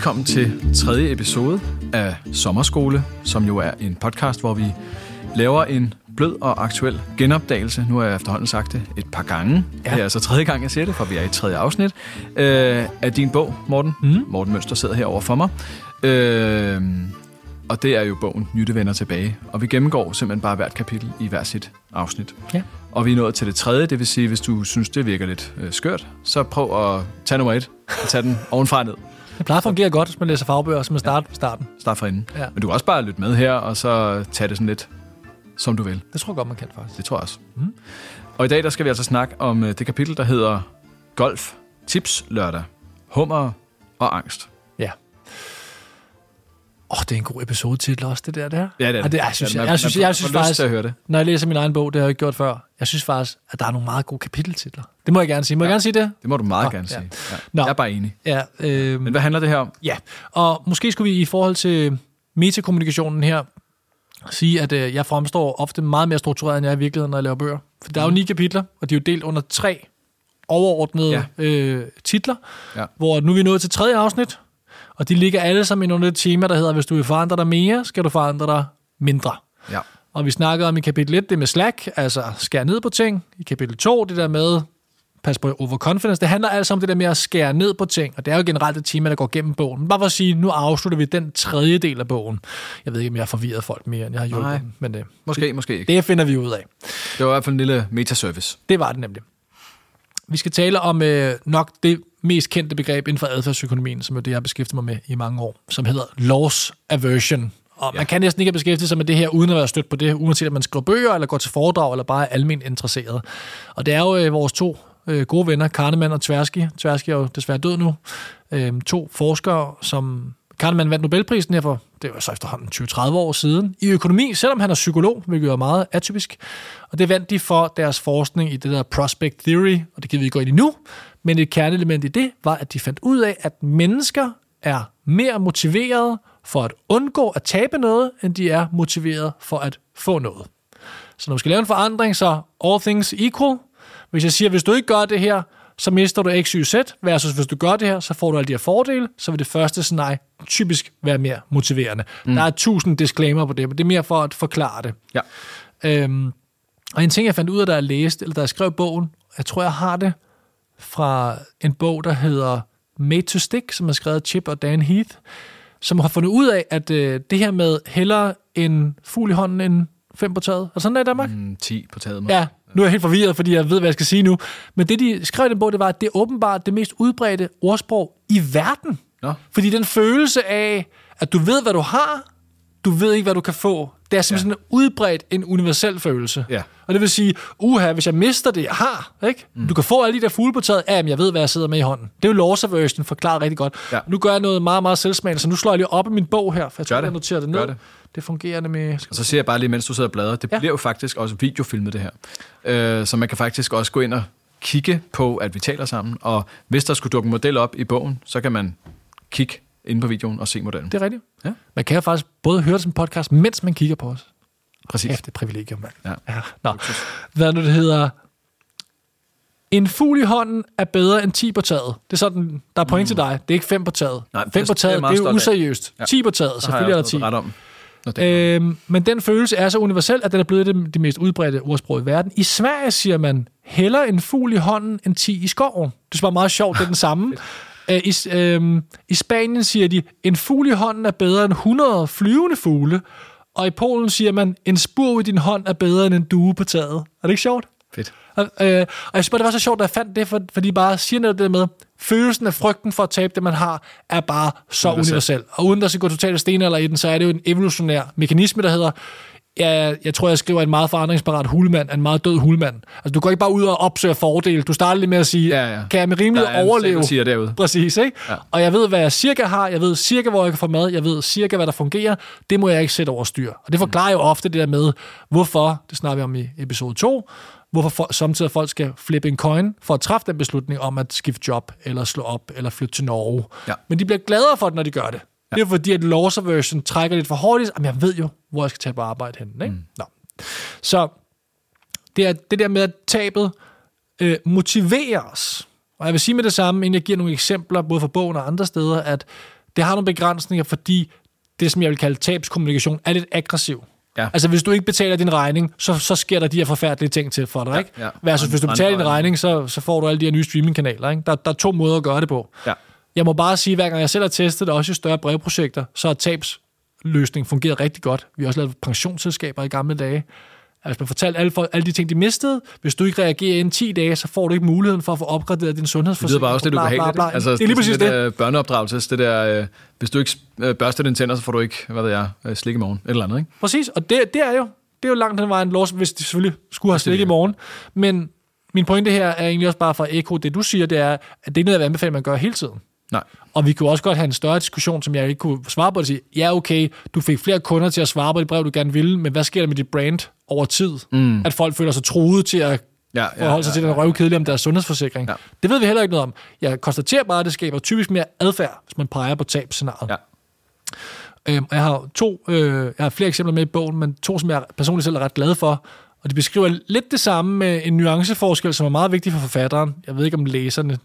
Velkommen til tredje episode af Sommerskole, som jo er en podcast, hvor vi laver en blød og aktuel genopdagelse. Nu har jeg efterhånden sagt det et par gange. Ja. Det er altså tredje gang, jeg siger det, for vi er i tredje afsnit. Af din bog, Morten. Morten Mønster sidder herovre for mig. Og det er jo bogen Nyttevenner tilbage. Og vi gennemgår simpelthen bare hvert kapitel i hver sit afsnit. Ja. Og vi er nået til det tredje, det vil sige, hvis du synes, det virker lidt skørt, så prøv at tage nummer 1 og tage den ovenfra ned. Det plejer at fungere godt, hvis man læser fagbøger, så man starter på starten. Start fra inden. Ja. Men du kan også bare lytte med her, og så tage det sådan lidt, som du vil. Det tror jeg godt, man kan faktisk. Det tror jeg også. Mm. Og i dag, der skal vi altså snakke om det kapitel, der hedder Golf, tips lørdag, hummer og angst. Ja. Det er en god episodetitel også, det der. Ja, det er det. Jeg synes faktisk, til at høre det. Når jeg læser min egen bog, det har jeg ikke gjort før, jeg synes faktisk, at der er nogle meget gode kapiteltitler. Det må jeg gerne sige. Må jeg gerne sige det? Det må du meget gerne sige. Ja. Nå. Jeg er bare enig. Ja, men hvad handler det her om? Ja, og måske skulle vi i forhold til metakommunikationen her sige, at jeg fremstår ofte meget mere struktureret, end jeg er i virkeligheden, når jeg laver bøger. For der er jo 9 kapitler, og de er jo delt under 3 overordnede titler, hvor nu er vi nået til tredje afsnit, og de ligger alle sammen ind under det tema, der hedder, hvis du vil forandre dig mere, skal du forandre dig mindre. Ja. Og vi snakkede om i kapitel 1, det med slack, altså skære ned på ting. I kapitel 2, det der med, pas på overconfidence. Det handler altså om det der med at skære ned på ting, og det er jo generelt et tema, der går gennem bogen. Bare for at sige, nu afslutter vi den tredje del af bogen. Jeg ved ikke, om jeg har forvirret folk mere, end jeg har hjulpet dem. Men måske ikke. Det finder vi ud af. Det var i hvert fald en lille metaservice. Det var det nemlig. Vi skal tale om nok det mest kendte begreb inden for adfærdsøkonomien, som er det, jeg har beskæftiget mig med i mange år, som hedder loss aversion. Og man kan næsten ikke beskæftige sig med det her, uden at være stødt på det, uanset om man skriver bøger, eller går til foredrag, eller bare er almindeligt interesseret. Og det er jo vores 2 gode venner, Kahneman og Tversky. Tversky er jo desværre død nu. 2 forskere, som... Kahneman vandt Nobelprisen her for, det var så efterhånden 20-30 år siden, i økonomi, selvom han er psykolog, hvilket er meget atypisk. Og det vandt de for deres forskning i det der prospect theory, og det kan vi ikke gå ind i nu. Men et kerneelement i det var, at de fandt ud af, at mennesker er mere motiverede for at undgå at tabe noget, end de er motiverede for at få noget. Så når man skal lave en forandring, så all things equal. Hvis jeg siger, hvis du ikke gør det her, så mister du x, y, z, versus hvis du gør det her, så får du alle de her fordele, så vil det første scenarie typisk være mere motiverende. Mm. Der er 1000 disclaimer på det, men det er mere for at forklare det. Ja. Og en ting, jeg fandt ud af, da jeg læste, eller da jeg skrev bogen, jeg tror, jeg har det fra en bog, der hedder Made to Stick, som er skrevet af Chip og Dan Heath, som har fundet ud af, at det her med hellere en fugl i hånden end 5 på taget. Er det sådan der i Danmark? 10 på taget. Ja, nu er jeg helt forvirret, fordi jeg ved, hvad jeg skal sige nu. Men det, de skrev i den bog, det var, at det er åbenbart det mest udbredte ordsprog i verden. Nå. Fordi den følelse af, at du ved, hvad du har, du ved ikke, hvad du kan få, det er simpelthen udbredt en universel følelse. Ja. Og det vil sige, hvis jeg mister det, jeg har, ikke? Mm. Du kan få alle de der fugle på taget, men jeg ved, hvad jeg sidder med i hånden. Det er jo loss aversion forklaret rigtig godt. Ja. Nu gør jeg noget meget, meget selvsmagende, så nu slår jeg lige op i min bog her, for jeg tror, jeg noterer det ned. Det fungerer med... Og så siger jeg bare lige, mens du sidder og bladrer, det bliver jo faktisk også videofilmet, det her. Så man kan faktisk også gå ind og kigge på, at vi taler sammen. Og hvis der skulle dukke en model op i bogen, så kan man kigge inde på videoen og se modellen. Det er rigtigt. Ja. Man kan jo faktisk både høre det som podcast, mens man kigger på os. Præcis. Efter privilegium, mand. Ja. Ja. Nå. Hvad nu det hedder... En fugl i hånden er bedre end 10 på taget. Det er sådan, der er point til dig. Det er ikke 5 på taget. Nej, 5 på taget, det er jo useriøst. Ja. 10 på taget, selvfølgelig er der 10. Ret om. Men den følelse er så universel, at den er blevet det mest udbredte ordsprog i verden. I Sverige siger man, hellere en fugl i hånden end 10 i skoven. Det var meget sjovt, det er den samme. I Spanien siger de, en fugl i hånden er bedre end 100 flyvende fugle. Og i Polen siger man, en spurv i din hånd er bedre end en due på taget. Er det ikke sjovt? Fedt. Og jeg synes bare, det var så sjovt, da jeg fandt det, for de bare siger noget det med, følelsen af frygten for at tabe det, man har, er bare så universel. Og uden der skal gå totalt stenalder i den, så er det jo en evolutionær mekanisme, der hedder, jeg tror, jeg skriver en meget forandringsparat hulemand, en meget død hulemand. Altså, du går ikke bare ud og opsøger fordele. Du starter lidt med at sige, kan jeg med rimelighed overleve? Siger præcis, ikke? Ja. Og jeg ved, hvad jeg cirka har. Jeg ved cirka, hvor jeg kan få mad. Jeg ved cirka, hvad der fungerer. Det må jeg ikke sætte over styr. Og det forklarer jo ofte det der med, hvorfor, det snakker vi om i episode 2, hvorfor samtidig folk skal flippe en coin for at træffe den beslutning om at skifte job, eller slå op, eller flytte til Norge. Ja. Men de bliver gladere for det, når de gør det. Ja. Det er fordi, at loss aversion trækker lidt for hårdt. Men jeg ved jo, hvor jeg skal tage på arbejde henne. Ikke? Mm. Nå. Så det er det der med, at tabet motiveres. Og jeg vil sige med det samme, inden jeg giver nogle eksempler, både fra bogen og andre steder, at det har nogle begrænsninger, fordi det, som jeg vil kalde tabskommunikation, er lidt aggressiv. Ja. Altså, hvis du ikke betaler din regning, så sker der de her forfærdelige ting til for dig, ikke? Ja. Versus, hvis du betaler din regning, så får du alle de her nye streamingkanaler, ikke? Der er to måder at gøre det på. Ja. Jeg må bare sige, hver gang jeg selv har testet det, også i større brevprojekter, så har tabsløsningen fungeret rigtig godt. Vi har også lavet pensionsselskaber i gamle dage. Altså, man fortalte alle de ting, de mistede. Hvis du ikke reagerer inden 10 dage, så får du ikke muligheden for at få opgraderet din sundhedsforsikring. Det er bare også lidt ubehageligt. Altså, det er lige præcis det. Børneopdragelses, det der, hvis du ikke børster dine tænder, så får du ikke, hvad ved jeg, slik i morgen. Et eller andet, ikke? Præcis, og det er jo langt den vej en lås, hvis de selvfølgelig skulle have slik i morgen. Men min pointe her er egentlig også bare fra Eko. Det du siger, det er, at det er noget, jeg vil anbefale, man gør hele tiden. Nej. Og vi kunne også godt have en større diskussion, som jeg ikke kunne svare på, at sige, ja okay, du fik flere kunder til at svare på det brev, du gerne ville, men hvad sker der med dit brand over tid? Mm. At folk føler sig truet til at forholde sig til den røvkedelige om deres sundhedsforsikring. Ja. Det ved vi heller ikke noget om. Jeg konstaterer bare, at det skaber typisk mere adfærd, hvis man peger på tabscenariet. Ja. Jeg har jeg har flere eksempler med i bogen, men to, som jeg personligt selv er ret glad for, og de beskriver lidt det samme med en nuanceforskel, som er meget vigtig for forfatteren. Jeg ved ikke, om læserne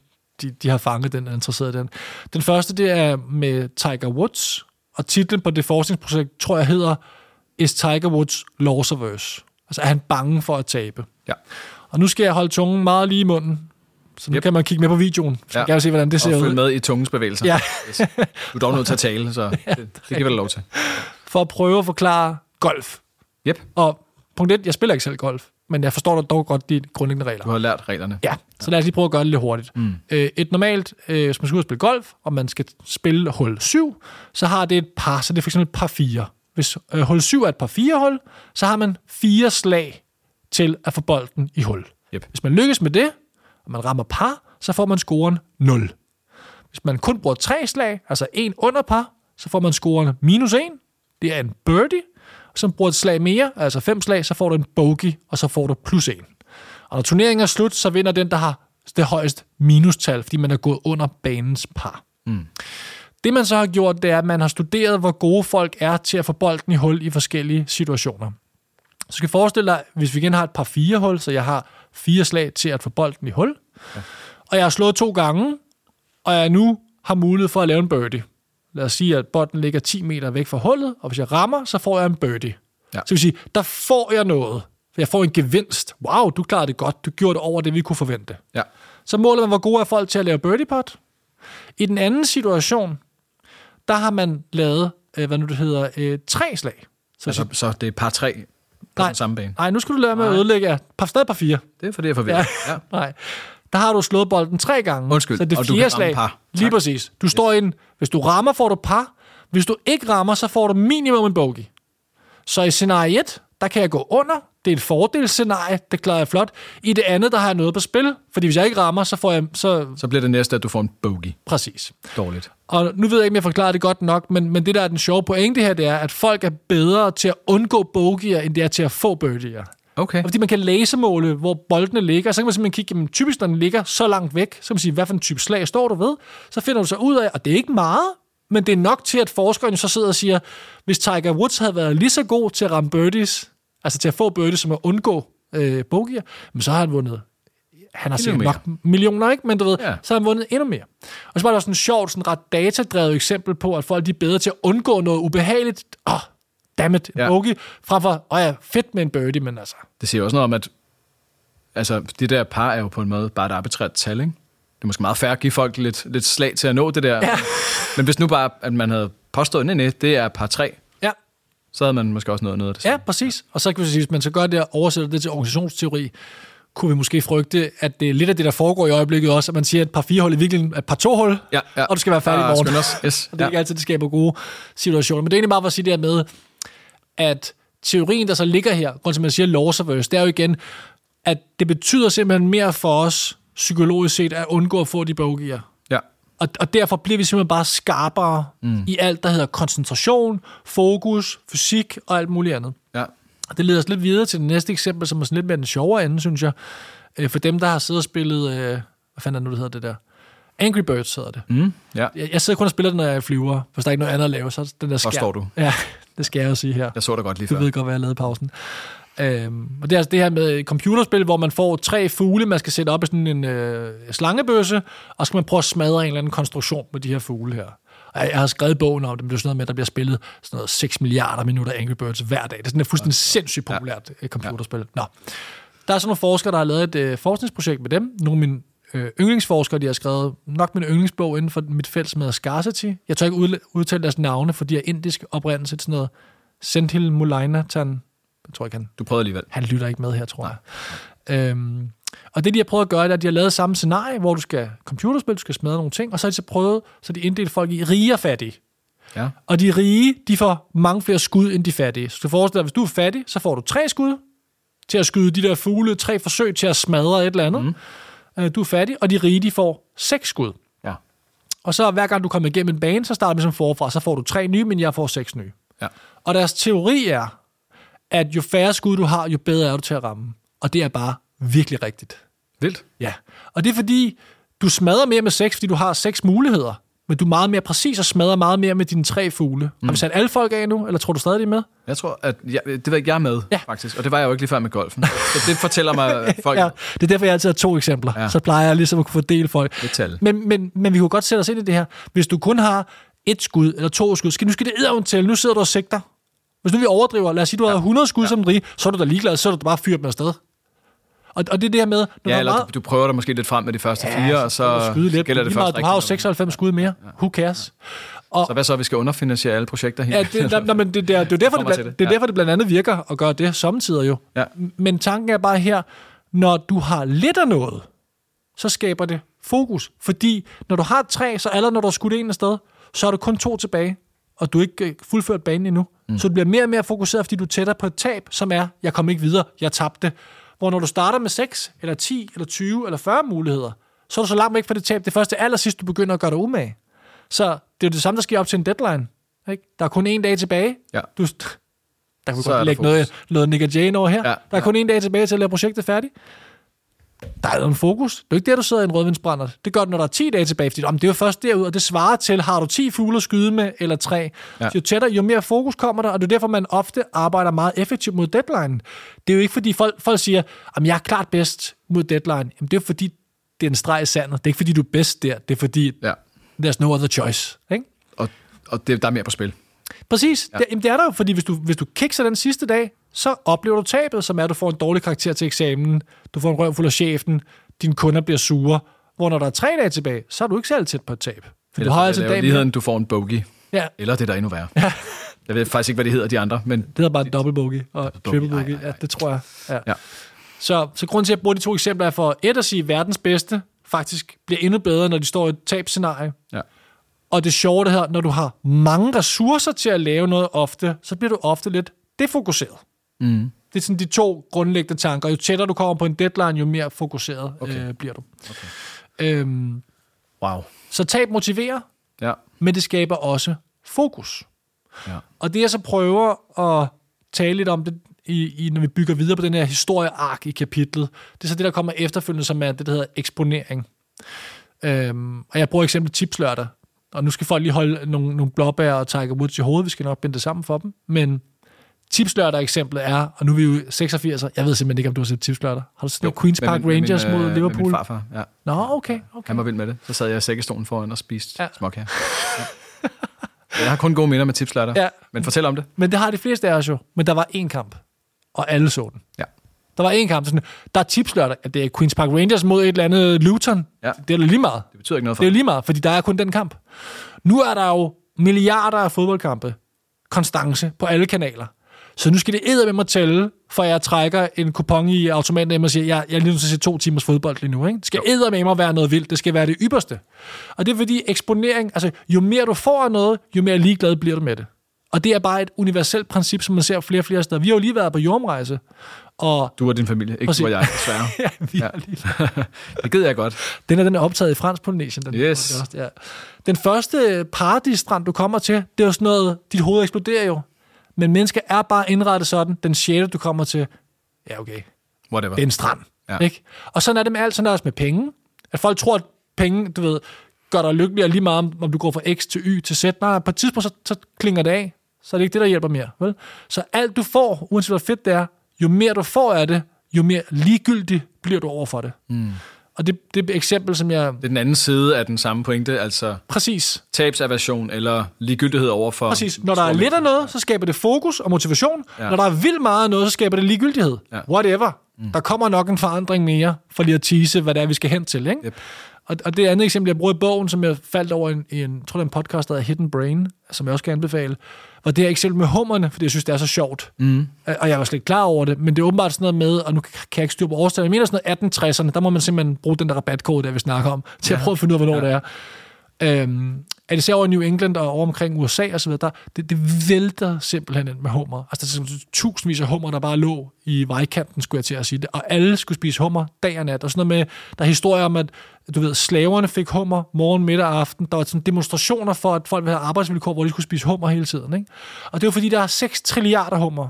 de har fanget den og interesseret den. Den første, det er med Tiger Woods, og titlen på det forskningsprojekt, tror jeg hedder, Is Tiger Woods Loss Averse? Altså, er han bange for at tabe? Ja. Og nu skal jeg holde tungen meget lige i munden, så nu kan man kigge med på videoen, så jeg kan se, hvordan det ser ud. Og følge med i tungens bevægelser. Ja. Yes. Du er dog nødt til at tale, så det giver vel lov til. For at prøve at forklare golf. Yep. Og punkt 1, jeg spiller ikke selv golf. Men jeg forstår dog godt de grundlæggende regler. Du har lært reglerne. Ja, så lad os lige prøve at gøre det lidt hurtigt. Mm. Et normalt, hvis man skal ud og spille golf, og man skal spille hul 7, så har det et par, så det er for eksempel par 4. Hvis hul 7 er et par 4-hul, så har man 4 slag til at få bolden i hul. Yep. Hvis man lykkes med det, og man rammer par, så får man scoren 0. Hvis man kun bruger 3 slag, altså 1 under par, så får man scoren -1. Det er en birdie. Som bruger et slag mere, altså 5 slag, så får du en bogey, og så får du +1. Og når turneringen er slut, så vinder den, der har det højeste minustal, fordi man er gået under banens par. Mm. Det, man så har gjort, det er, at man har studeret, hvor gode folk er til at få bolden i hul i forskellige situationer. Så skal jeg forestille dig, hvis vi igen har et par 4-hul, så jeg har 4 slag til at få bolden i hul, og jeg har slået 2 gange, og jeg nu har mulighed for at lave en birdie. Lad os sige, at bolden ligger 10 meter væk fra hullet, og hvis jeg rammer, så får jeg en birdie. Ja. Så vil sige, der får jeg noget. Jeg får en gevinst. Wow, du klarede det godt. Du gjorde det over det, vi kunne forvente. Ja. Så måler man, hvor gode er folk til at lave birdie putt. I den anden situation, der har man lavet, 3 slag. Så, altså, så det er par 3 på den samme bane? Nej, nu skal du lade med at ødelægge stadig par 4. Det er for det, jeg forventer. Ja. Nej. Der har du slået bolden 3 gange. Undskyld, så det er 4 slag. Lige præcis. Du står ind. Hvis du rammer, får du par. Hvis du ikke rammer, så får du minimum en bogey. Så i scenarie 1, der kan jeg gå under. Det er et fordelsscenarie. Det klarer jeg flot. I det andet, der har jeg noget på spil. Fordi hvis jeg ikke rammer, så får jeg... Så bliver det næste, at du får en bogey. Præcis. Dårligt. Og nu ved jeg ikke, om jeg forklarer det godt nok, men det, der er den sjove pointe her, det er, at folk er bedre til at undgå bogeyer, end det er til at få birdier. Okay. Fordi man kan lasermåle, hvor boldene ligger, og så kan man simpelthen kigge, typisk når den ligger så langt væk, så kan man sige, hvad for en type slag står du ved, så finder du så ud af, og det er ikke meget, men det er nok til, at forskerne så sidder og siger, hvis Tiger Woods havde været lige så god til at ramme birdies, altså til at få birdies, som at undgå bogeyer, men så har han vundet, han har sikkert nok millioner, ikke? Men du ved, så har han vundet endnu mere. Og så var der også en sjovt, sådan ret datadrevet eksempel på, at folk de er bedre til at undgå noget ubehageligt, dammit, en bogey, frem for, fedt med en birdie, men altså... Det siger også noget om, at altså, det der par er jo på en måde bare et arbitrært tal, ikke? Det er måske meget fair at give folk lidt slag til at nå det der. Ja. Men hvis nu bare, at man havde påstået, det er par 3, så havde man måske også nået noget af det. Ja, præcis. Og så kan vi sige, hvis man så gør det og oversætter det til organisationsteori, kunne vi måske frygte, at det er lidt af det, der foregår i øjeblikket også, at man siger, at par 4-hul i virkeligheden er par 2-hul, og du skal være færdig i morgen. Yes. Og det er ikke altid, det skaber gode situationer. Men det er egentlig bare for at sige det her med, at teorien, der så ligger her, grund til, man siger loss averse, det er jo igen, at det betyder simpelthen mere for os, psykologisk set, at undgå at få de bogeyer. Ja. Og derfor bliver vi simpelthen bare skarpere i alt, der hedder koncentration, fokus, fysik og alt muligt andet. Ja. Og det leder os lidt videre til det næste eksempel, som er sådan lidt mere den sjovere ende, synes jeg. For dem, der har siddet og spillet... Hvad fanden er det nu, det hedder det der? Angry Birds hedder det. Mm, yeah. Jeg sidder kun og spiller den, når jeg flyver. Hvis der er ikke noget andet at lave, så den der skær... Forstår du? Ja, det skal jeg jo sige her. Jeg så det godt lige før. Du ved godt, hvad jeg lavede pausen. Og det er altså det her med computerspil, hvor man får 3 fugle, man skal sætte op i sådan en slangebøsse, og så skal man prøve at smadre en eller anden konstruktion med de her fugle her. Jeg har skrevet bogen om det, men det er sådan noget med, at der bliver spillet sådan noget 6 milliarder minutter Angry Birds hver dag. Det er sådan et fuldstændig sindssygt populært computerspil. Nå. Der er sådan nogle forskere, der har lavet et forskningsprojekt med dem. Nogle af mine yndlingsforskere, de har skrevet nok min yndlingsbog inden for mit felt, som hedder Scarcity. Jeg tør ikke udtale deres navne, for de er indisk oprindelse til sådan noget. Sendhil Mulainathan. Jeg tror ikke, han... Du prøvede alligevel. Han lytter ikke med her, tror jeg. Og det, de har prøvet at gøre, det er, at de har lavet samme scenarie, hvor du skal computerspil, du skal smadre nogle ting, og så har de så prøvet, så de inddelt folk i rige og fattige. Ja. Og de rige, de får mange flere skud, end de fattige. Så du forestiller dig, hvis du er fattig, så får du 3 skud til at skyde de der fugle, 3 forsøg til at smadre et eller andet. Mm. Du er fattig, og de rige, de får 6 skud. Ja. Og så hver gang du kommer igennem en bane, så starter vi som forfra, så får du 3 nye, men jeg får 6 nye. Ja. Og deres teori er, at jo færre skud du har, jo bedre er du til at ramme. Og det er bare virkelig rigtigt. Vildt? Ja. Og det er fordi, du smadrer mere med 6, fordi du har 6 muligheder. Men du er meget mere præcis og smadrer meget mere med dine 3 fugle. Mm. Har vi sat alle folk af nu, eller tror du stadig, de er med? Jeg tror, at jeg er med, faktisk. Og det var jeg jo ikke lige før med golfen. Så det fortæller mig folk. Ja, det er derfor, jeg altid har 2 eksempler. Ja. Så plejer jeg ligesom at kunne fordele folk. Det tal. Men vi kunne godt sætte os ind i det her. Hvis du kun har 1 skud eller 2 skud, nu skal det edderundt tælle. Nu sidder du og sigter. Hvis nu vi overdriver, lad os sige, du har 100 skud som rig, så er du da ligeglad, så er du bare fyret med afsted. Og det der med... Du prøver dig måske lidt frem med de første 4, og så gælder det først rigtigt. Du har jo 96 skud mere. Ja. Who cares? Ja. Og, så hvad så, vi skal underfinansiere alle projekter her? Ja, det er derfor, det blandt andet virker at gøre det sommetider jo. Ja. Men tanken er bare her, når du har lidt af noget, så skaber det fokus. Fordi når du har 3, så allerede når du har skudt 1 afsted, så er du kun 2 tilbage, og du er ikke fuldført banen endnu. Mm. Så du bliver mere og mere fokuseret, fordi du tætter på et tab, som er, jeg kom ikke videre, jeg tabte. Hvor når du starter med 6, eller 10, eller 20, eller 40 muligheder, så er du så langt væk fra det tab. Det første allersidst, du begynder at gøre dig umage. Så det er jo det samme, der sker op til en deadline. Ikke? Der er kun 1 dag tilbage. Ja. Der kunne godt lægge noget Nick og Jane over her. Ja. Der er kun 1 dag tilbage til at lave projektet færdigt. Der er jo en fokus. Det er ikke der, du sidder i en rødvindsbrænder. Det gør det, når der er 10 dage tilbage. Fordi, det er jo først derude, og det svarer til, har du 10 fugle at skyde med, eller 3. Ja. Så jo tættere, jo mere fokus kommer der, og det er derfor, man ofte arbejder meget effektivt mod deadline. Det er jo ikke, fordi folk siger, at jeg er klart bedst mod deadline. Jamen, det er jo fordi, det er en streg i sandet. Det er ikke, fordi du er bedst der. Det er fordi, there's no other choice. Ikke? Og der er mere på spil. Præcis. Ja. Det er der jo, fordi hvis du kikser den sidste dag, så oplever du tabet, som er, at du får en dårlig karakter til eksamen, du får en røvfuld af chefen, dine kunder bliver sure, hvor når der er 3 dage tilbage, så er du ikke særlig tæt på et tab. Eller, du har altså ligheden, du får en bogey. Ja. Eller det, der er endnu værre. Ja. Jeg ved faktisk ikke, hvad det hedder, de andre. Men det hedder bare en dobbelt bogey og triple bogey. Ja, det tror jeg. Ja. Ja. Så grunden til, at jeg bruger de 2 eksempler, er for et at sige, at verdens bedste faktisk bliver endnu bedre, når de står i et tabscenarie. Ja. Og det sjove det her, når du har mange ressourcer til at lave noget ofte, så bliver du ofte lidt defokuseret. Mm. Det er sådan de 2 grundlæggende tanker. Jo tættere du kommer på en deadline, jo mere fokuseret bliver du. Okay. Wow. Så tab motiverer, men det skaber også fokus. Ja. Og det jeg så prøver at tale lidt om det, når vi bygger videre på den her historieark i kapitlet, det er så det, der kommer efterfølgende, som er det, der hedder eksponering. Og jeg bruger eksempel tipslørdag. Og nu skal folk lige holde nogle blåbær og Tiger Woods i hovedet. Vi skal nok binde det sammen for dem. Men tipslørdag eksemplet er, og nu er vi jo 86'er. Jeg ved simpelthen ikke, om du har set tipslørdag. Har du set Queen's Park Rangers mod Liverpool? Min farfar, ja. Nå, okay. Han var vild med det. Så sad jeg i sækkestolen foran og spiste småk her. Ja. Jeg har kun gode minder med tipslørdag. Ja. Men fortæl om det. Men det har de fleste af os jo. Men der var én kamp, og alle så den. Ja. Der var én kamp, sådan, der er tipslørdag, at det er Queen's Park Rangers mod et eller andet Luton. Ja. Det er lige meget. Det betyder ikke noget for det. Det er lige meget, fordi der er kun den kamp. Nu er der jo milliarder af fodboldkampe. Konstance på alle kanaler. Så nu skal det edder med mig tælle, for jeg trækker en kupon i automaten af mig og siger, jeg er lige nu til at se 2 timers fodbold lige nu. Ikke? Det skal edder med mig være noget vildt. Det skal være det ypperste. Og det er fordi eksponering, altså jo mere du får af noget, jo mere ligeglad bliver du med det. Og det er bare et universelt princip, som man ser flere og flere steder. Vi har jo lige været på jordomrejse. Og du og din familie, ikke du og jeg, desværre. Det gider jeg godt. Den er optaget i fransk Polynesien. Den første paradisstrand, du kommer til, det er jo sådan noget, dit hoved eksploderer jo. Men mennesker er bare indrettet sådan, den 6. du kommer til, whatever. Det er en strand. Ja. Ikke? Og sådan er det med alt, sådan er det også med penge. At folk tror, at penge, du ved, gør dig lykkeligere lige meget, om du går fra X til Y til Z. Nej, på et tidspunkt, så klinger det af. Så er det ikke det, der hjælper mere. Vel? Så alt du får, uanset hvor fedt det er, jo mere du får af det, jo mere ligegyldig bliver du over for det. Mm. Og det eksempel, som jeg... Det er den anden side af den samme pointe, altså... Præcis. Tabsaversion eller ligegyldighed overfor... Præcis. Når der er lidt af noget, så skaber det fokus og motivation. Ja. Når der er vildt meget af noget, så skaber det ligegyldighed. Ja. Whatever. Mm. Der kommer nok en forandring mere, for lige at tease, hvad det er, vi skal hen til, ikke? Yep. Og det andet eksempel, jeg bruger i bogen, som jeg faldt over i en podcast, der hedder Hidden Brain, som jeg også kan anbefale, var det her eksempel med hummerne, fordi jeg synes, det er så sjovt. Mm. Og jeg var slet ikke klar over det, men det er åbenbart sådan noget med, og nu kan jeg ikke styre på årstallet, jeg mener sådan noget 1860'erne, der må man simpelthen bruge den der rabatkode, der vi snakker om, til at prøve at finde ud af, hvornår det er. At især over New England og over omkring USA og så videre, det vælter simpelthen ind med hummer. Altså, der er tusindvis af hummer, der bare lå i vejkanten, skulle jeg til at sige det. Og alle skulle spise hummer dag og nat. Og sådan noget med, der er historier om, at du ved, slaverne fik hummer morgen, middag og aften. Der var sådan demonstrationer for, at folk ville have arbejdsvilkår, hvor de skulle spise hummer hele tiden, ikke? Og det var fordi, der er 6 trilliarder hummer.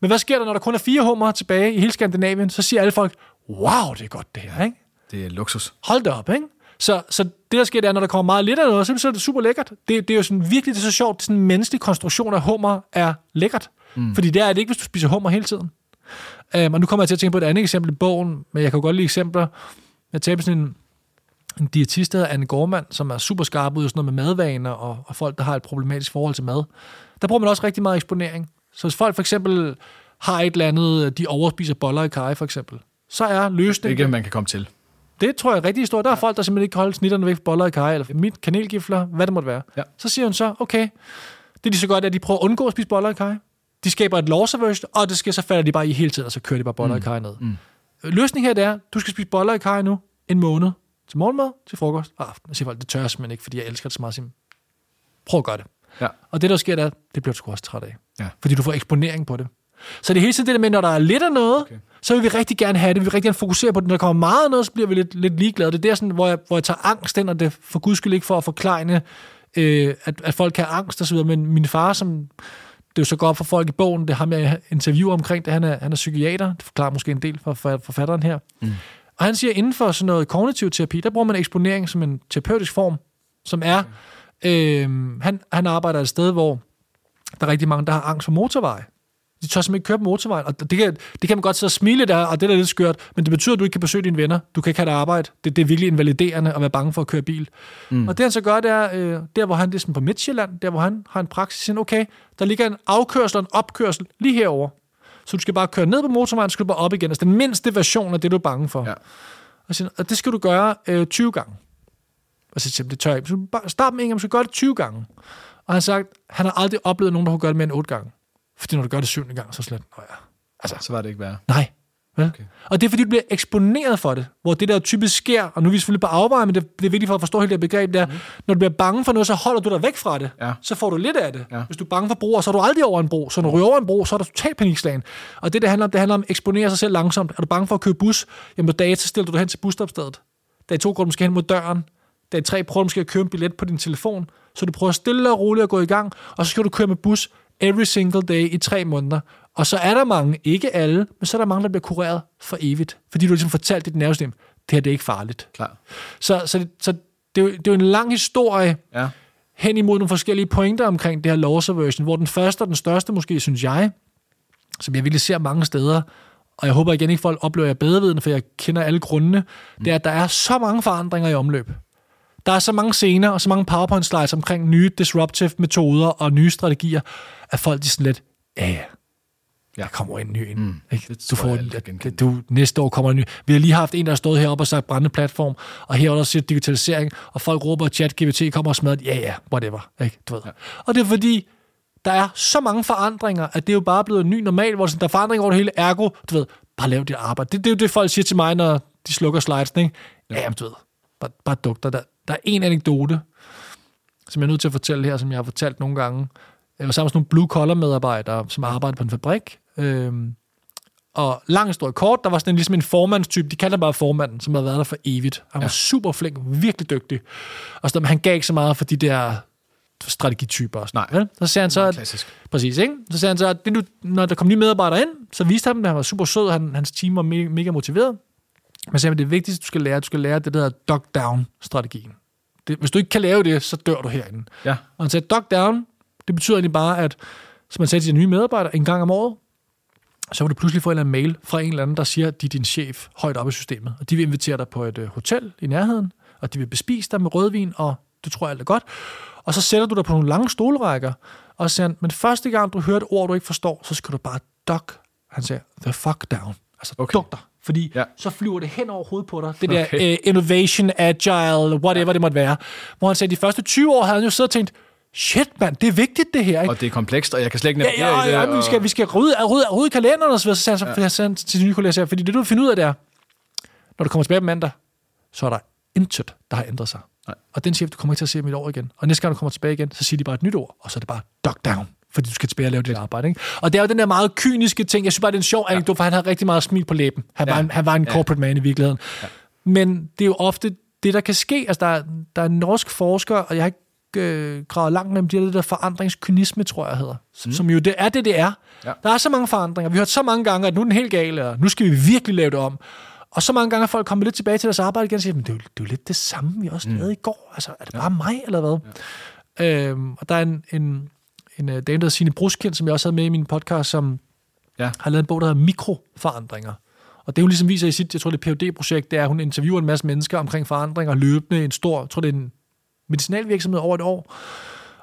Men hvad sker der, når der kun er 4 hummer tilbage i hele Skandinavien? Så siger alle folk, wow, det er godt det her, ikke? Det er luksus. Hold da op, ikke? Så det, der sker, det er, når der kommer meget lidt af noget, så er det super lækkert. Det er jo sådan, virkelig det er så sjovt. Sådan en menneskelig konstruktion af hummer er lækkert. Mm. Fordi det er det ikke, hvis du spiser hummer hele tiden. Og nu kommer jeg til at tænke på et andet eksempel i bogen, men jeg kan jo godt lide eksempler. Jeg tager sådan en diætist, der hedder Anne Gormand, som er super skarp ud af sådan noget med madvaner og folk, der har et problematisk forhold til mad. Der bruger man også rigtig meget eksponering. Så hvis folk for eksempel har et eller andet, de overspiser boller i kaj for eksempel, så er løsningen... Ikke, man kan komme til. Det tror jeg er rigtig stort. Der er folk, der simpelthen ikke kan holde snitterne væk fra boller i kaj, eller mit kanelgifler, hvad det måtte være. Ja. Så siger hun så, okay, det er de så godt, at de prøver at undgå at spise boller i kaj. De skaber et lawservice, og det sker, så falder de bare i hele tiden, og så kører de bare boller i kaj ned. Mm. Løsningen her, det er, du skal spise boller i kaj nu en måned. Til morgenmad, til frokost og aften. Jeg siger folk, det tør jeg simpelthen ikke, fordi jeg elsker det så meget. Prøv at gøre det. Ja. Og det, der sker, der, det bliver du sgu også træt af. Ja. Fordi du får eksponering på det. Så det hele tiden det der med, når der er lidt af noget, okay, så vil vi rigtig gerne have det, vi vil rigtig gerne fokusere på det. Når der kommer meget af noget, så bliver vi lidt ligeglade. Det er der, sådan, hvor jeg tager angst ind, og det for guds skyld ikke for at forklejne, at folk har angst og så videre. Men min far, som det jo så går op for folk i bogen, det er ham, jeg interviewer omkring, det han er psykiater, det forklarer måske en del for forfatteren her. Mm. Og han siger, at inden for sådan noget kognitiv terapi, der bruger man eksponering som en terapeutisk form, som er, han arbejder et sted, hvor der er rigtig mange, der har angst for motorveje. De tør simpelthen ikke køre på motorvejen, og det kan man godt sidde og smile der, og det er lidt skørt, men det betyder, at du ikke kan besøge dine venner, du kan ikke have det arbejde, det er virkelig invaliderende at være bange for at køre bil. Mm. Og det han så gør, det er, der hvor han, det er sådan på Midtjylland, der hvor han har en praksis, siger, okay, der ligger en afkørsel og en opkørsel lige herover, så du skal bare køre ned på motorvejen, så skal du bare op igen, altså den mindste version af det, du er bange for. Ja. Og, siger, og det skal du gøre 20 gange. Og så simpelthen, det tør jeg ikke. Så bare start med en gang, så gør det 20 gange. Og han sagt, han har aldrig oplevet nogen, der kunne gøre det mere end 8 gange. Fordi når du gør det 7. gang, så slet... Nå ja. Altså, så var det ikke værre. Nej. Ja? Okay. Og det er, fordi du bliver eksponeret for det, hvor det der typisk sker, og nu er vi selvfølgelig på afveje, men det er vigtigt for at forstå hele det begreb, der, når du bliver bange for noget, så holder du dig væk fra det. Ja. Så får du lidt af det. Ja. Hvis du er bange for broer, så er du aldrig over en bro. Så når du ryger over en bro, så er der totalt panikslagen. Og det handler om at eksponere sig selv langsomt. Er du bange for at køre bus? Jamen på dag 1, så stiller du dig hen til busstopstedet. Dag 2 går du måske hen mod døren. Dag 3 prøver du måske at købe en billet på din telefon. Så du prøver stille og roligt at gå i gang, og så skal du køre med bus every single day i 3 måneder. Og så er der mange, ikke alle, men så er der mange, der bliver kureret for evigt. Fordi du ligesom fortalt dit nervesystem, det her det er ikke farligt. Klar. Så det er jo en lang historie hen imod nogle forskellige pointer omkring det her lawserversion, hvor den første og den største måske, synes jeg, som jeg virkelig ser mange steder, og jeg håber igen ikke folk oplever, jeg bedre viden, for jeg kender alle grundene, det er, at der er så mange forandringer i omløb. Der er så mange scener og så mange PowerPoint-slides omkring nye disruptive metoder og nye strategier, at folk de sådan lidt, der kommer en ny ind. Mm, næste år kommer en ny. Vi har lige haft en, der har stået heroppe og sagt brændende platform, og heroppe også siger digitalisering, og folk råber, at ChatGPT kommer og smadrer, whatever. Ikke? Du ved. Ja. Og det er fordi, der er så mange forandringer, at det er jo bare blevet en ny normal, hvor der er forandringer over det hele, ergo, du ved, bare lav dit arbejde. Det er jo det, folk siger til mig, når de slukker slidesen, ikke? Ja, du ved, bare duk dig der. Der er en anekdote, som jeg er nødt til at fortælle her, som jeg har fortalt nogle gange. Jeg var sammen med nogle blue-collar-medarbejdere, som arbejder på en fabrik. Og lang historie kort, der var sådan ligesom en formandstype, de kaldte ham bare formanden, som havde været der for evigt. Han var super flink, virkelig dygtig. Og så, han gav ikke så meget for de der strategityper og sådan noget. Så sagde han så, at, præcis, ikke? Så sagde han så, at når der kom nye medarbejdere ind, så viste han dem, at han var super sød, hans team var mega motiveret. Men simpelthen det vigtigste, du skal lære det, der hedder dog-down-strategien. Hvis du ikke kan lave det, så dør du herinde. Ja. Og han sagde, dog-down, det betyder egentlig bare, at, som man sagde til de nye medarbejdere, en gang om året, så vil du pludselig få en eller anden mail fra en eller anden, der siger, at de er din chef højt oppe i systemet. Og de vil invitere dig på et hotel i nærheden, og de vil bespise dig med rødvin, og du tror alt er godt. Og så sætter du dig på nogle lange stolerækker, og siger, men første gang du hører et ord, du ikke forstår, så skal du bare duck. Han siger, the fuck down. Altså, duk dig. Fordi så flyver det hen over hovedet på dig. Det der innovation, agile, whatever det måtte være. Hvor han sagde, de første 20 år havde han jo siddet og tænkt, shit mand, det er vigtigt det her, ikke? Og det er komplekst, og jeg kan slet ikke navigere i det. Og... Vi skal rydde kalenderen og så videre. Så sagde han til de nye kolleger, fordi det du finder ud af, det er, når du kommer tilbage på mandag, så er der intet, der har ændret sig. Nej. Og den chef, du kommer ikke til at se dem i et år igen. Og næste gang, du kommer tilbage igen, så siger de bare et nyt ord, og så er det bare duck down, fordi du skal tilbage og lave dit arbejde. Ikke? Og det er jo den der meget kyniske ting. Jeg synes bare, det er en sjov anekdote, for han havde rigtig meget smil på læben. Han var en corporate man i virkeligheden. Ja. Men det er jo ofte det, der kan ske. Altså, der er en norsk forsker, og jeg har ikke gravet langt med det der forandringskynisme, tror jeg hedder. Som jo det er. Ja. Der er så mange forandringer. Vi har hørt så mange gange, at nu er den helt gale, og nu skal vi virkelig lave det om. Og så mange gange er folk kommet lidt tilbage til deres arbejde igen og siger, men det er jo lidt det samme, vi også lavede i går. Altså, er det bare mig, eller hvad? Ja. Og der er en dame, der hedder Signe Bruskind, som jeg også havde med i min podcast, som har lavet en bog, der hedder Mikroforandringer. Og det hun ligesom viser i sit, jeg tror det er PhD-projekt, det er, at hun interviewer en masse mennesker omkring forandringer, løbende en stor, jeg tror det er en medicinalvirksomhed over et år.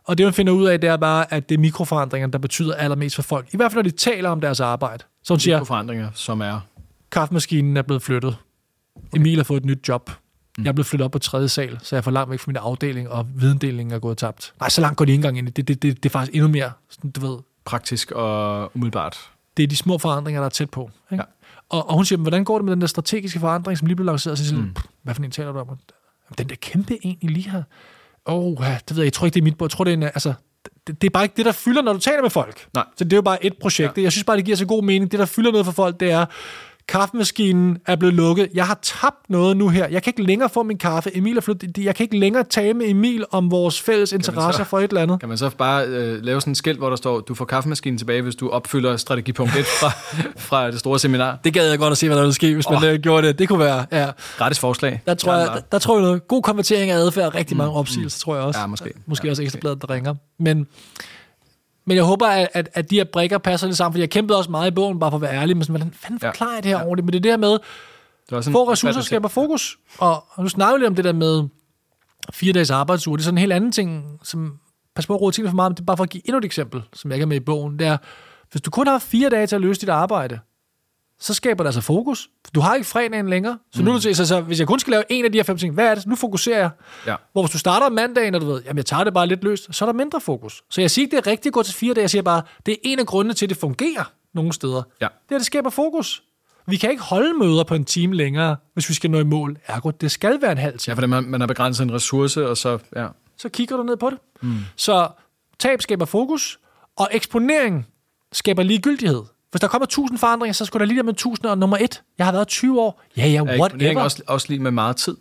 Og det hun finder ud af, det er bare, at det er mikroforandringer, der betyder allermest for folk. I hvert fald, når de taler om deres arbejde. Så hun siger, mikroforandringer, som er... Kaffemaskinen er blevet flyttet. Okay. Emil har fået et nyt job. Jeg er blevet flyttet op på 3. sal, så jeg er for langt væk fra min afdeling, og videndelingen er gået tabt. Nej, så langt går de ikke engang ind i det. Det er faktisk endnu mere, sådan, du ved... praktisk og umiddelbart. Det er de små forandringer, der er tæt på. Ikke? Ja. Og hun siger, hvordan går det med den der strategiske forandring, som lige blev lanceret? Så siger, hvad for en taler du om? Den der kæmpe egentlig lige her. Det ved jeg tror ikke, det er mit bord. Jeg tror, det er en... Altså, det er bare ikke det, der fylder, når du taler med folk. Nej. Så det er jo bare et projekt. Ja. Jeg synes bare, det giver så god mening. Det, der fylder noget for folk, det er... Kaffemaskinen er blevet lukket. Jeg har tabt noget nu her. Jeg kan ikke længere få min kaffe. Emil er flyttet. Jeg kan ikke længere tale med Emil om vores fælles interesser for et eller andet. Kan man så bare lave sådan en skilt, hvor der står, du får kaffemaskinen tilbage, hvis du opfylder strategipunkt 1 fra det store seminar. Det gad jeg godt at se, hvad der ville ske, hvis man gjorde det. Det kunne være gratis forslag. Der tror jeg noget. God konvertering af adfærd og rigtig mange opsigelser, tror jeg også. Ja, måske. Måske også Ekstrabladet, der ringer. Men jeg håber, at de her brikker passer lidt sammen, fordi jeg kæmpede også meget i bogen, bare for at være ærlig, men sådan, hvordan fanden forklarer jeg det her ordentligt? Men det der med, få ressourcer skaber fokus, og nu snakker vi om det der med 4 dages arbejdsuge, det er sådan en helt anden ting, som pas på at råde tingene for meget, men det er bare for at give endnu et eksempel, som jeg ikke er med i bogen, det er, hvis du kun har 4 dage til at løse dit arbejde, så skaber det altså fokus. Du har ikke fredagen længere. Så nu så hvis jeg kun skal lave en af de her 5 ting, hvad er det? Nu fokuserer jeg. Ja. Hvor hvis du starter mandagen, og du ved, jamen jeg tager det bare lidt løst, så er der mindre fokus. Så jeg siger ikke, det er rigtig godt til 4 dage. Jeg siger bare, det er en af grundene til, at det fungerer nogle steder. Ja. Det skaber fokus. Vi kan ikke holde møder på en time længere, hvis vi skal nå i mål. Ergo, det skal være en halv time. Ja, for man har begrænset en ressource, og så... Ja. Så kigger du ned på det. Så tab skaber fokus, og eksponering skaber ligegyldighed. Hvis der kommer 1000 forandringer, så skulle der lige der med 1000 og nummer 1. Jeg har været 20 år. Whatever. Også lige med meget tid?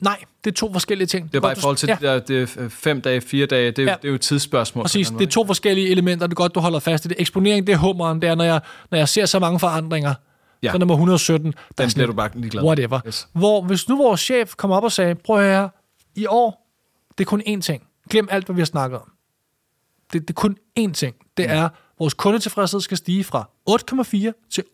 Nej, det er 2 forskellige ting. Det er bare i forhold til det 5 dage, 4 dage. Det er jo et tidsspørgsmål. Præcis, det er 2 forskellige elementer. Det er godt, du holder fast i det. Eksponering, det er hummeren. Det er, når jeg ser så mange forandringer. Ja. Så nummer 117. Den bliver du bare ligeglad. Whatever. Yes. Hvor hvis nu vores chef kom op og sagde, prøv her, i år, det er kun én ting. Glem alt, hvad vi har snakket om. Det er kun én ting. Det er, vores kundetilfredshed skal stige fra 8,4 til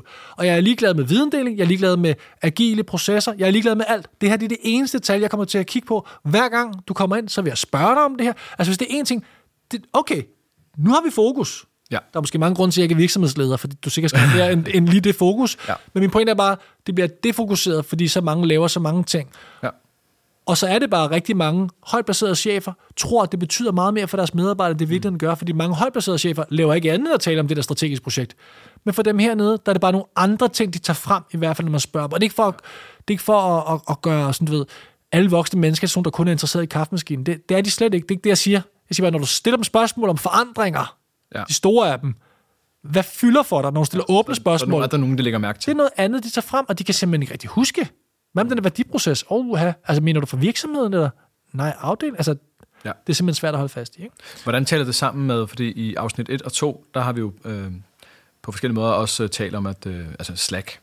8,7. Og jeg er ligeglad med videndeling, jeg er ligeglad med agile processer, jeg er ligeglad med alt. Det her det er det eneste tal, jeg kommer til at kigge på. Hver gang du kommer ind, så vil jeg spørge dig om det her. Altså hvis det er én ting, okay, nu har vi fokus. Ja. Der er måske mange grunde til, at jeg ikke er virksomhedsleder, fordi du sikkert skal have mere end lige det fokus. Ja. Men min pointe er bare, det bliver defokuseret, fordi så mange laver så mange ting. Ja. Og så er det bare rigtig mange højtplacerede chefer, tror, at det betyder meget mere for deres medarbejdere, det vigtigheden gør, fordi mange højtplacerede chefer laver ikke andet at tale om det der strategiske projekt. Men for dem hernede, der er det bare nogle andre ting, de tager frem, i hvert fald når man spørger dem. Og det er ikke for at gøre sådan, du ved, alle voksne mennesker, sådan der kun er interesseret i kaffemaskinen. Det er de slet ikke. Det er ikke det, jeg siger. Jeg siger bare, når du stiller dem spørgsmål om forandringer, de store af dem, hvad fylder for dig, når du stiller åbne spørgsmål? Der er nogen, der lægger mærke til. Det er noget andet, de tager frem, og de kan simpelthen ikke rigtig huske. Hvad med den der værdiproces? Altså mener du for virksomheden eller? Nej, afdeling. Altså, det er simpelthen svært at holde fast i, ikke? Hvordan taler det sammen med, fordi i afsnit 1 og 2, der har vi jo på forskellige måder også talt om, at altså slack,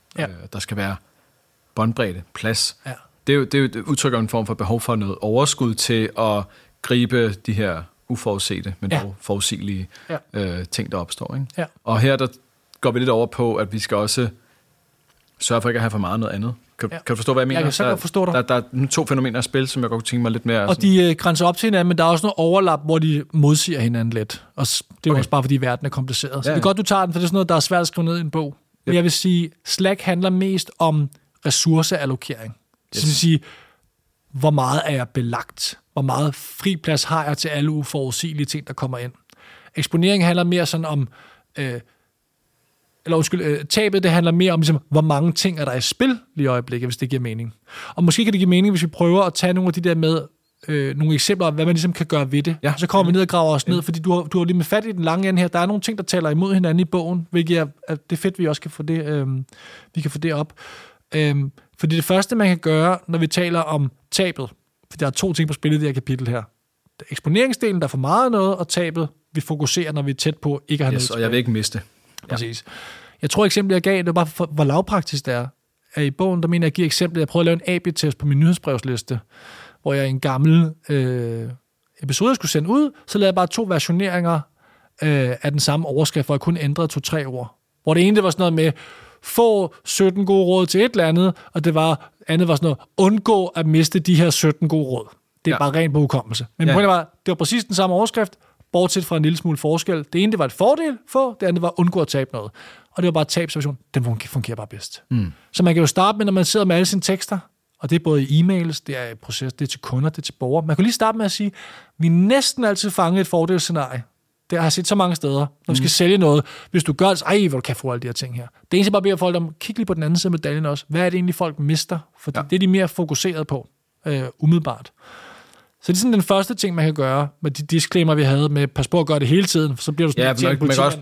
der skal være båndbredde, plads. Ja. Det udtrykker en form for behov for noget overskud til at gribe de her uforudsete, men dog forudsigelige ting, der opstår. Ikke? Ja. Og her der går vi lidt over på, at vi skal også sørge for ikke at have for meget noget andet. Kan du forstå, hvad jeg mener? Jeg kan så godt forstå dig. Der er to fænomener af spil, som jeg godt kunne tænke mig lidt mere. Og de grænser op til hinanden, men der er også noget overlap, hvor de modsiger hinanden lidt. Og det er også bare, fordi verden er kompliceret. Så det er godt, du tager den, for det er sådan noget, der er svært at skrive ned i en bog. Men jeg vil sige, Slack handler mest om ressourceallokering. Yes. Så vil sige, hvor meget er jeg belagt? Hvor meget fri plads har jeg til alle uforudsigelige ting, der kommer ind? Eksponering handler mere sådan om... tabet, det handler mere om, ligesom, hvor mange ting er der i spil lige i øjeblikket, hvis det giver mening. Og måske kan det give mening, hvis vi prøver at tage nogle af de der med, nogle eksempler af, hvad man ligesom kan gøre ved det. Ja. Så kommer vi ned og graver os ned, fordi du har lige med fat i den lange ende her. Der er nogle ting, der taler imod hinanden i bogen, hvilket er det er fedt, vi også kan få det, vi kan få det op. Fordi det første, man kan gøre, når vi taler om tabet, for der er to ting på spil i det her kapitel her. Der er eksponeringsdelen, der er for meget noget, og tabet, vi fokuserer, når vi er tæt på, ikke at have noget. Og jeg vil ikke miste. Præcis. Jeg tror eksemplet, jeg gav, det var bare for, hvor lavpraktisk det er. I bogen, der mener jeg, giver eksemplet, jeg prøvede at lave en AB-test på min nyhedsbrevsliste, hvor jeg en gammel episode skulle sende ud, så lavede jeg bare to versioneringer af den samme overskrift, hvor jeg kun ændrede 2-3 ord. Hvor det ene, det var sådan noget med, få 17 gode råd til et eller andet, og andet var sådan noget, undgå at miste de her 17 gode råd. Det er bare rent på hukommelse. Men pointet var, det var præcis den samme overskrift, bortset fra en lille smule forskel. Det ene, det var et fordel for, det andet var at undgå at tabe noget. Og det var bare tabsituation. Den fungerer bare bedst. Mm. Så man kan jo starte med, når man sidder med alle sine tekster, og det er både i e-mails, det er i proces, det er til kunder, det er til borgere. Man kan lige starte med at sige, vi næsten altid fanger et fordelsscenarie. Det har jeg set så mange steder, når vi skal sælge noget. Hvis du gør det, hvor du kan få alle de her ting her. Det eneste, jeg bare beder folk om, kig lige på den anden side af medaljen også. Hvad er det egentlig, folk mister? For det er de mere fokuseret på, umiddelbart. Så det er sådan den første ting, man kan gøre med de disclaimer, vi havde med, pas på at gøre det hele tiden, for så bliver du sådan en ting også,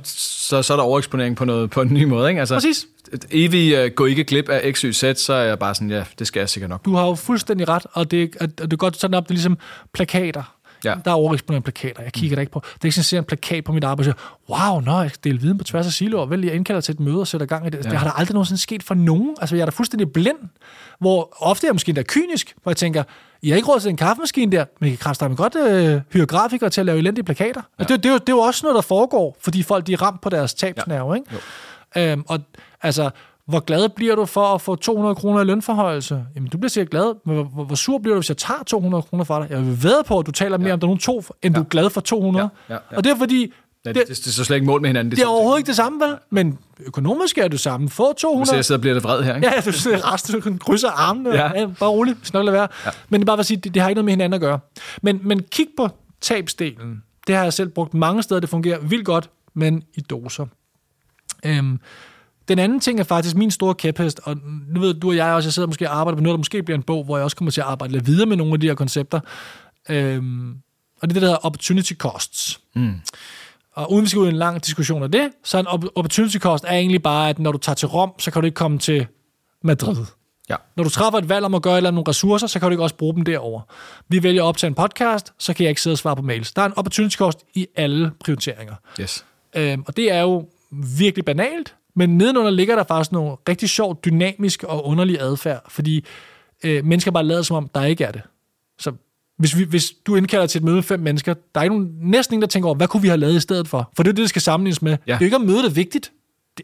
så er der overeksponering på en ny måde, ikke? Altså, præcis. Evig gå ikke glip af X, Y, Z, så er jeg bare sådan, det skal jeg sikkert nok. Du har jo fuldstændig ret, og det er godt, du tager den op, det er ligesom plakater. Ja. Der er overeksponerende plakater, jeg kigger da ikke på. Det er ikke sådan, at jeg ser en plakat på mit arbejde og siger, jeg skal dele viden på tværs af siloer, vel, jeg indkalder til et møde og sætter gang i det. Ja. Det har der aldrig nogensinde sket for nogen. Altså, jeg er da fuldstændig blind, hvor ofte jeg måske endda kynisk, hvor jeg tænker, I har ikke råd til en kaffemaskine der, men I kan kraftedeme godt hyre grafikere til at lave elendige plakater. Ja. Altså, det er jo også noget, der foregår, fordi folk de er ramt på deres tabsnerve, ikke? Og altså... Hvor glad bliver du for at få 200 kroner i lønforhøjelse? Jamen, du bliver sikkert glad, men hvor sur bliver du, hvis jeg tager 200 kroner fra dig? Jeg vil vædde på, at du taler mere om, der er nogen to, end du er glad for 200. Ja. Og det er fordi... Det er så slet ikke mål med hinanden. Det er overhovedet ikke det samme, vel? Men økonomisk er det samme. Få 200... Du ser, jeg bliver det vred her, ikke? Ja, du sidder resten, du krydser armene. Ja, bare roligt, vi skal nok lade være. Ja. Men det er bare at sige, det har ikke noget med hinanden at gøre. Men kig på tabsdelen. Det har jeg selv brugt mange steder, det fungerer vildt godt, men i doser. Den anden ting er faktisk min store kæphest, og nu ved du og jeg også, jeg sidder måske og arbejder på noget, der måske bliver en bog, hvor jeg også kommer til at arbejde lidt videre med nogle af de her koncepter. Og det er det, der hedder opportunity costs. Mm. Og uden vi skal ud i en lang diskussion af det, så en opportunity cost er egentlig bare, at når du tager til Rom, så kan du ikke komme til Madrid. Ja. Når du træffer et valg om at gøre et eller andet nogle ressourcer, så kan du ikke også bruge dem derover. Vi vælger at optage en podcast, så kan jeg ikke sidde og svare på mails. Der er en opportunity cost i alle prioriteringer. Yes. Og det er jo virkelig banalt, men nedenunder ligger der faktisk noget rigtig sjovt, dynamisk og underlig adfærd, fordi mennesker bare lader som om, der ikke er det. Så hvis du indkalder til et møde med 5 mennesker, der er næsten ingen, der tænker over, hvad kunne vi have lavet i stedet for? For det er det, det skal sammenlignes med. Ja. Det er ikke at møde det vigtigt,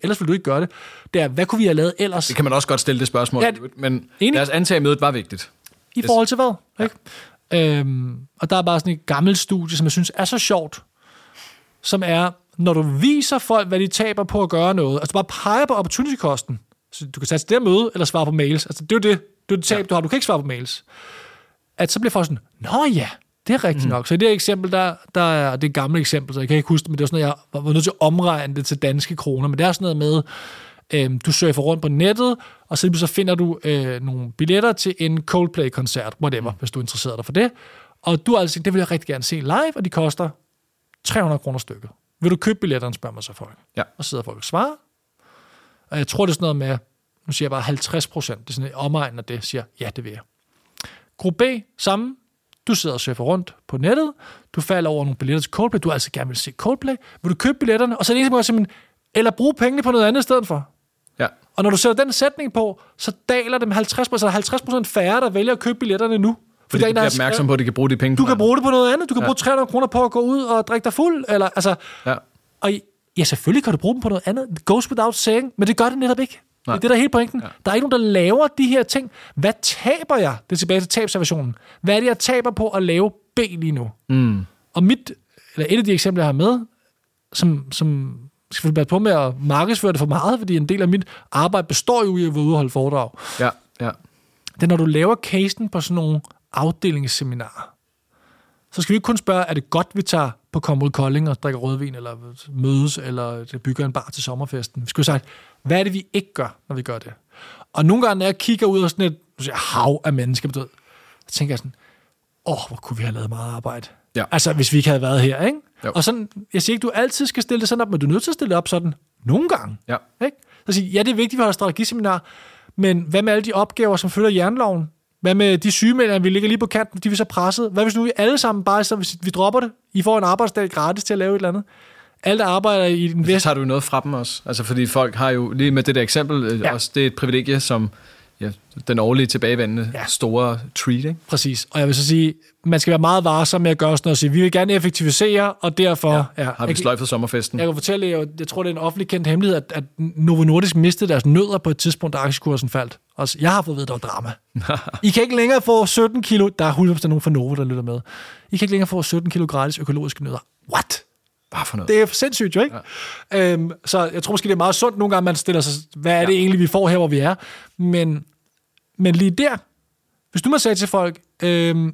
ellers ville du ikke gøre det. Det er, hvad kunne vi have lavet ellers? Det kan man også godt stille det spørgsmål, men deres antag af mødet var vigtigt. I forhold til hvad? Ja. Ikke? Og der er bare sådan et gammelt studie, som jeg synes er så sjovt, som er... Når du viser folk, hvad de taber på at gøre noget, altså bare peger på opportunity-kosten, så du kan tage til det møde, eller svare på mails, altså det er jo det tab, du har, du kan ikke svare på mails, at så bliver folk sådan, nå ja, det er rigtigt nok. Så i det eksempel, der er det gamle eksempel, så jeg kan ikke huske det, men det var sådan noget, jeg var nødt til at omregne det til danske kroner, men det er sådan noget med, du surfer rundt på nettet, og så finder du nogle billetter til en Coldplay-koncert, whatever, hvis du er interesseret dig for det, og du har altså, det vil jeg rigtig gerne se live, og de koster 300 kroner stykket. Vil du købe billetterne, spørger man så folk. Ja. Og så sidder folk og svarer. Og jeg tror, det er sådan noget med, nu siger jeg bare 50%, det er sådan et omegn, når det siger, ja, det vil jeg. Gruppe B, sammen. Du sidder og surfer rundt på nettet. Du falder over nogle billetter til Coldplay. Du altså gerne vil se Coldplay. Vil du købe billetterne? Og så er det eneste, simpelthen, eller bruge pengene på noget andet i stedet for. Ja. Og når du sætter den sætning på, så daler dem 50%, så er der 50% færre, der vælger at købe billetterne nu. Fordi du bliver opmærksom på, at du kan bruge de penge på. Du kan bruge det på noget andet. Du kan bruge 300 kroner på at gå ud og drikke dig fuld. Eller, altså, og ja, selvfølgelig kan du bruge dem på noget andet. It goes without saying, men det gør det netop ikke. Nej. Det er det, der er hele pointen. Ja. Der er ikke nogen, der laver de her ting. Hvad taber jeg? Det er tilbage til tabservationen. Hvad er det, jeg taber på at lave B lige nu? Mm. Og et af de eksempler, jeg har med, som skal være på med at markedsføre det for meget, fordi en del af mit arbejde består jo i at være ude og holde foredrag. Ja, ja. Det er, når du laver casen på sådan nogle afdelingsseminarer, så skal vi ikke kun spørge, er det godt, vi tager på Komrud Kolding og drikker rødvin, eller mødes, eller bygger en bar til sommerfesten. Vi skulle have sagt, hvad er det, vi ikke gør, når vi gør det? Og nogle gange, når jeg kigger ud og sådan et hav af mennesker, så tænker jeg sådan, hvor kunne vi have lavet meget arbejde? Ja. Altså, hvis vi ikke havde været her, ikke? Jo. Og sådan, jeg siger ikke, du altid skal stille det sådan op, men du er nødt til at stille det op sådan nogle gange. Ja. Ikke? Så siger det er vigtigt, at vi holder strategiseminar, men hvad med alle de opgaver, som følger jernloven? Hvad med de sygemeldinger, vi ligger lige på kanten, de er så presset? Hvad hvis nu vi alle sammen bare, så vi dropper det? I får en arbejdsdag gratis til at lave et eller andet. Alle, der arbejder i den vest... Så tager du noget fra dem også. Altså, fordi folk har jo, lige med det der eksempel, også det er et privilegie, som den årlige tilbagevendende store treat, ikke? Præcis. Og jeg vil så sige, man skal være meget varsom med at gøre sådan noget og sige, vi vil gerne effektivisere, og derfor... har vi sløjfet sommerfesten. Jeg kan fortælle jer, jeg tror, det er en offentlig kendt hemmelighed, at Novo Nordisk mistede deres nødder på et tidspunkt, da aktiekursen faldt. Altså, jeg har fået ved, der var drama. I kan ikke længere få 17 kilo... Der er nogen fra Novo, der lytter med. I kan ikke længere få 17 kilo gratis økologiske nødder. What? Bare for noget. Det er sindssygt jo, ikke? Ja. Så jeg tror måske, det er meget sundt nogle gange, man stiller sig, hvad er det egentlig, vi får her, hvor vi er? Men lige der, hvis du må sige til folk,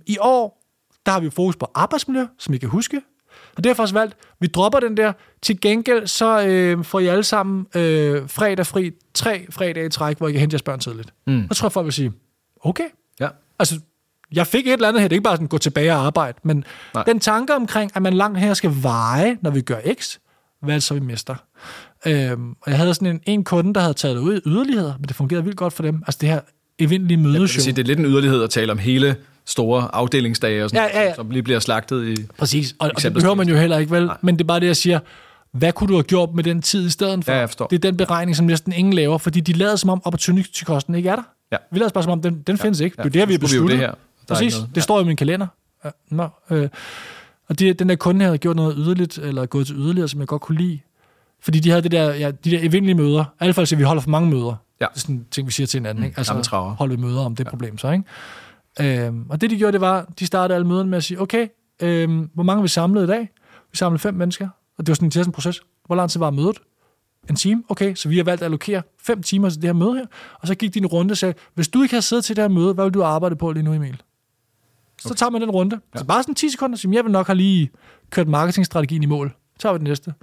i år, der har vi fokus på arbejdsmiljø, som I kan huske, og det har jeg faktisk valgt, vi dropper den der, til gengæld, så får I alle sammen fredag fri, 3 fredage i træk, hvor I kan hente jeres børn tidligt. Mm. Og tror jeg, folk vil sige, okay. Ja. Altså, jeg fik et eller andet her, det er ikke bare sådan, gå tilbage og arbejde, men den tanke omkring, at man langt her skal veje, når vi gør X, hvad så vi mister. Og jeg havde sådan en kunde, der havde taget det ud i yderligheder, men det fungerede vildt godt for dem. Altså det her eventlige mødeshow. Det er lidt en yderlighed at tale om hele store afdelingsdage, og sådan, som lige bliver slagtet i... Præcis, og det behøver man jo heller ikke, vel? Nej. Men det er bare det, jeg siger, hvad kunne du have gjort med den tid i stedet for? Ja, det er den beregning, som næsten ingen laver, fordi de lader som om opportunity-kosten ikke er der. Ja. Vi lader bare som om, den findes ikke. Det er det, vi har besluttet. Præcis, det står i min kalender. Ja. Og den der kunde her havde gjort noget yderligt, eller gået til yderligere, som jeg godt kunne lide. Fordi de havde de der eventlige møder. Alle folk siger, vi holder for mange møder. Ja. Det er sådan ting, vi siger til hinanden. Ikke? Altså, holder vi møder om det problem så, ikke? Og det, de gjorde, det var, de startede alle møderne med at sige, okay, hvor mange vi samlede i dag? Vi samlede 5 mennesker. Og det var sådan en proces. Hvor lang tid var mødet? En time? Okay, så vi har valgt at allokere 5 timer til det her møde her. Og så gik de en runde og sagde, hvis du ikke havde siddet til det her møde, hvad vil du arbejde på lige nu, Emil? Så tager man den runde. Ja. Så bare sådan 10 sekunder, så jeg vil nok have lige kørt marketingstrategien i mål. Så tager vi den næste.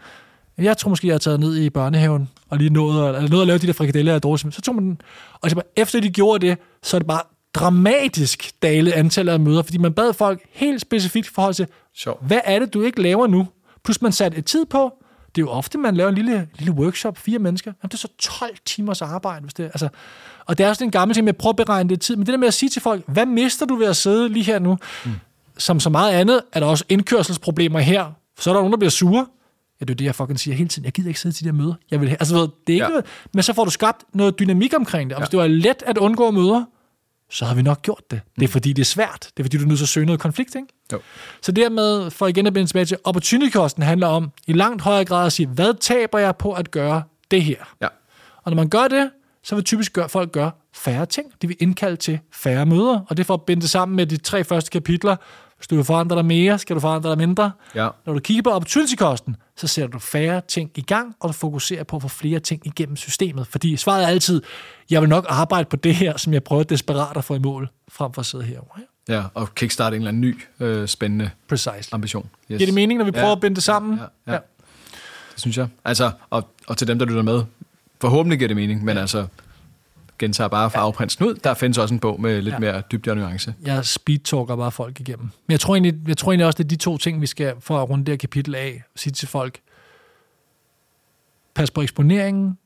Jeg tror måske, jeg har taget ned i børnehaven, og lige nået at lave de der frikadeller og dårlige. Så tog man den. Og så bare, efter de gjorde det, så er det bare dramatisk dalet antallet af møder, fordi man bad folk helt specifikt forhold til, hvad er det, du ikke laver nu? Plus man satte et tid på. Det er jo ofte, man laver en lille workshop, 4 mennesker. Jamen, det er så 12 timers arbejde. Hvis det, altså. Og det er jo sådan en gammel ting med at prøve at beregne det tid. Men det der med at sige til folk, hvad mister du ved at sidde lige her nu? Mm. Som så meget andet, er der også indkørselsproblemer her. Så er der nogen, der bliver sure. Ja, det er det, jeg fucking siger hele tiden. Jeg gider ikke sidde til de her møder. Jeg vil, altså, det er ikke noget, men så får du skabt noget dynamik omkring det. Og hvis det var let at undgå møder, så har vi nok gjort det. Det er fordi, det er svært. Det er fordi, du er nødt til at søge noget konflikt, ikke? Jo. Så dermed, for igen at binde tilbage til, opportunity-kosten handler om, i langt højere grad at sige, hvad taber jeg på at gøre det her? Ja. Og når man gør det, så vil typisk folk gøre færre ting. De vil indkalde til færre møder, og det får at binde det sammen med de 3 første kapitler. Hvis du vil forandre dig mere, skal du forandre dig mindre. Ja. Når du kigger på opportunity-kosten, så sætter du færre ting i gang, og du fokuserer på at få flere ting igennem systemet. Fordi svaret er altid, jeg vil nok arbejde på det her, som jeg prøver desperat at få i mål, frem for at sidde herovre. Ja, og kickstarte en eller anden ny, spændende ambition. Yes. Giver det mening, når vi prøver at binde det sammen? Ja. Det synes jeg. Altså, og til dem, der lytter med, forhåbentlig giver det mening, men altså... gentager bare fra afprinsen ud. Der findes også en bog med lidt mere dybde og nuance. Jeg speedtalker bare folk igennem. Men jeg tror egentlig også, det er de 2 ting, vi skal for at runde det her kapitel af, sige til folk. Pas på eksponeringen.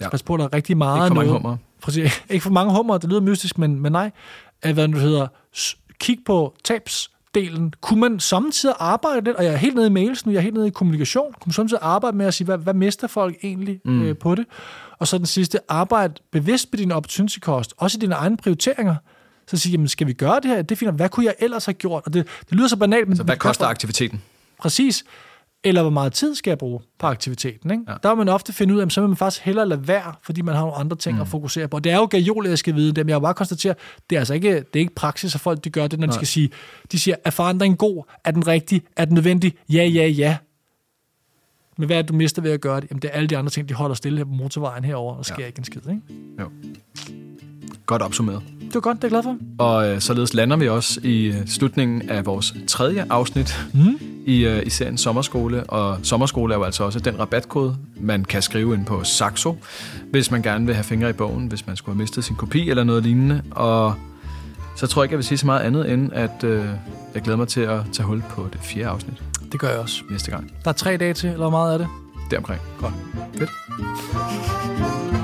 Ja. Pas på, der er rigtig meget. Ikke for mange hummer. Præcis. Ikke for mange hummer, det lyder mystisk, men nej. Hvad nu hedder, kig på tabsdelen. Kunne man samtidig arbejde lidt, og jeg er helt nede i mails nu, jeg er helt nede i kommunikation, kunne man samtidig arbejde med at sige, hvad mister folk egentlig på det? Og så den sidste, arbejde bevidst med din opportunity cost, også i dine egne prioriteringer. så sige, jamen skal vi gøre det her? Det finder, hvad kunne jeg ellers have gjort? Og det lyder så banalt, men... Så hvad koster aktiviteten? Præcis. Eller hvor meget tid skal jeg bruge på aktiviteten, ikke? Ja. Der vil man ofte finde ud af, så vil man faktisk hellere lade være, fordi man har nogle andre ting at fokusere på. Og det er jo gajolet, jeg skal vide det, men jeg vil bare konstatere, det er altså ikke, det er ikke praksis, at folk de gør det, når de skal sige, de siger, er forandringen god? Er den rigtig? Er den nødvendig? Ja, ja, ja. Men hvad er det, du mister ved at gøre det? Jamen det er alle de andre ting, de holder stille her på motorvejen herover og sker ikke en skid, ikke? Jo. Godt opsummeret. Det var godt, det er glad for. Og således lander vi også i slutningen af vores tredje afsnit i serien Sommerskole. Og Sommerskole er jo altså også den rabatkode, man kan skrive ind på Saxo, hvis man gerne vil have fingre i bogen, hvis man skulle have mistet sin kopi eller noget lignende. Og så tror jeg ikke, jeg vil sige så meget andet, end at jeg glæder mig til at tage hul på det fjerde afsnit. Det gør jeg også. Næste gang. Der er 3 dage til, eller hvor meget er det? Deromkring. Godt. Fedt.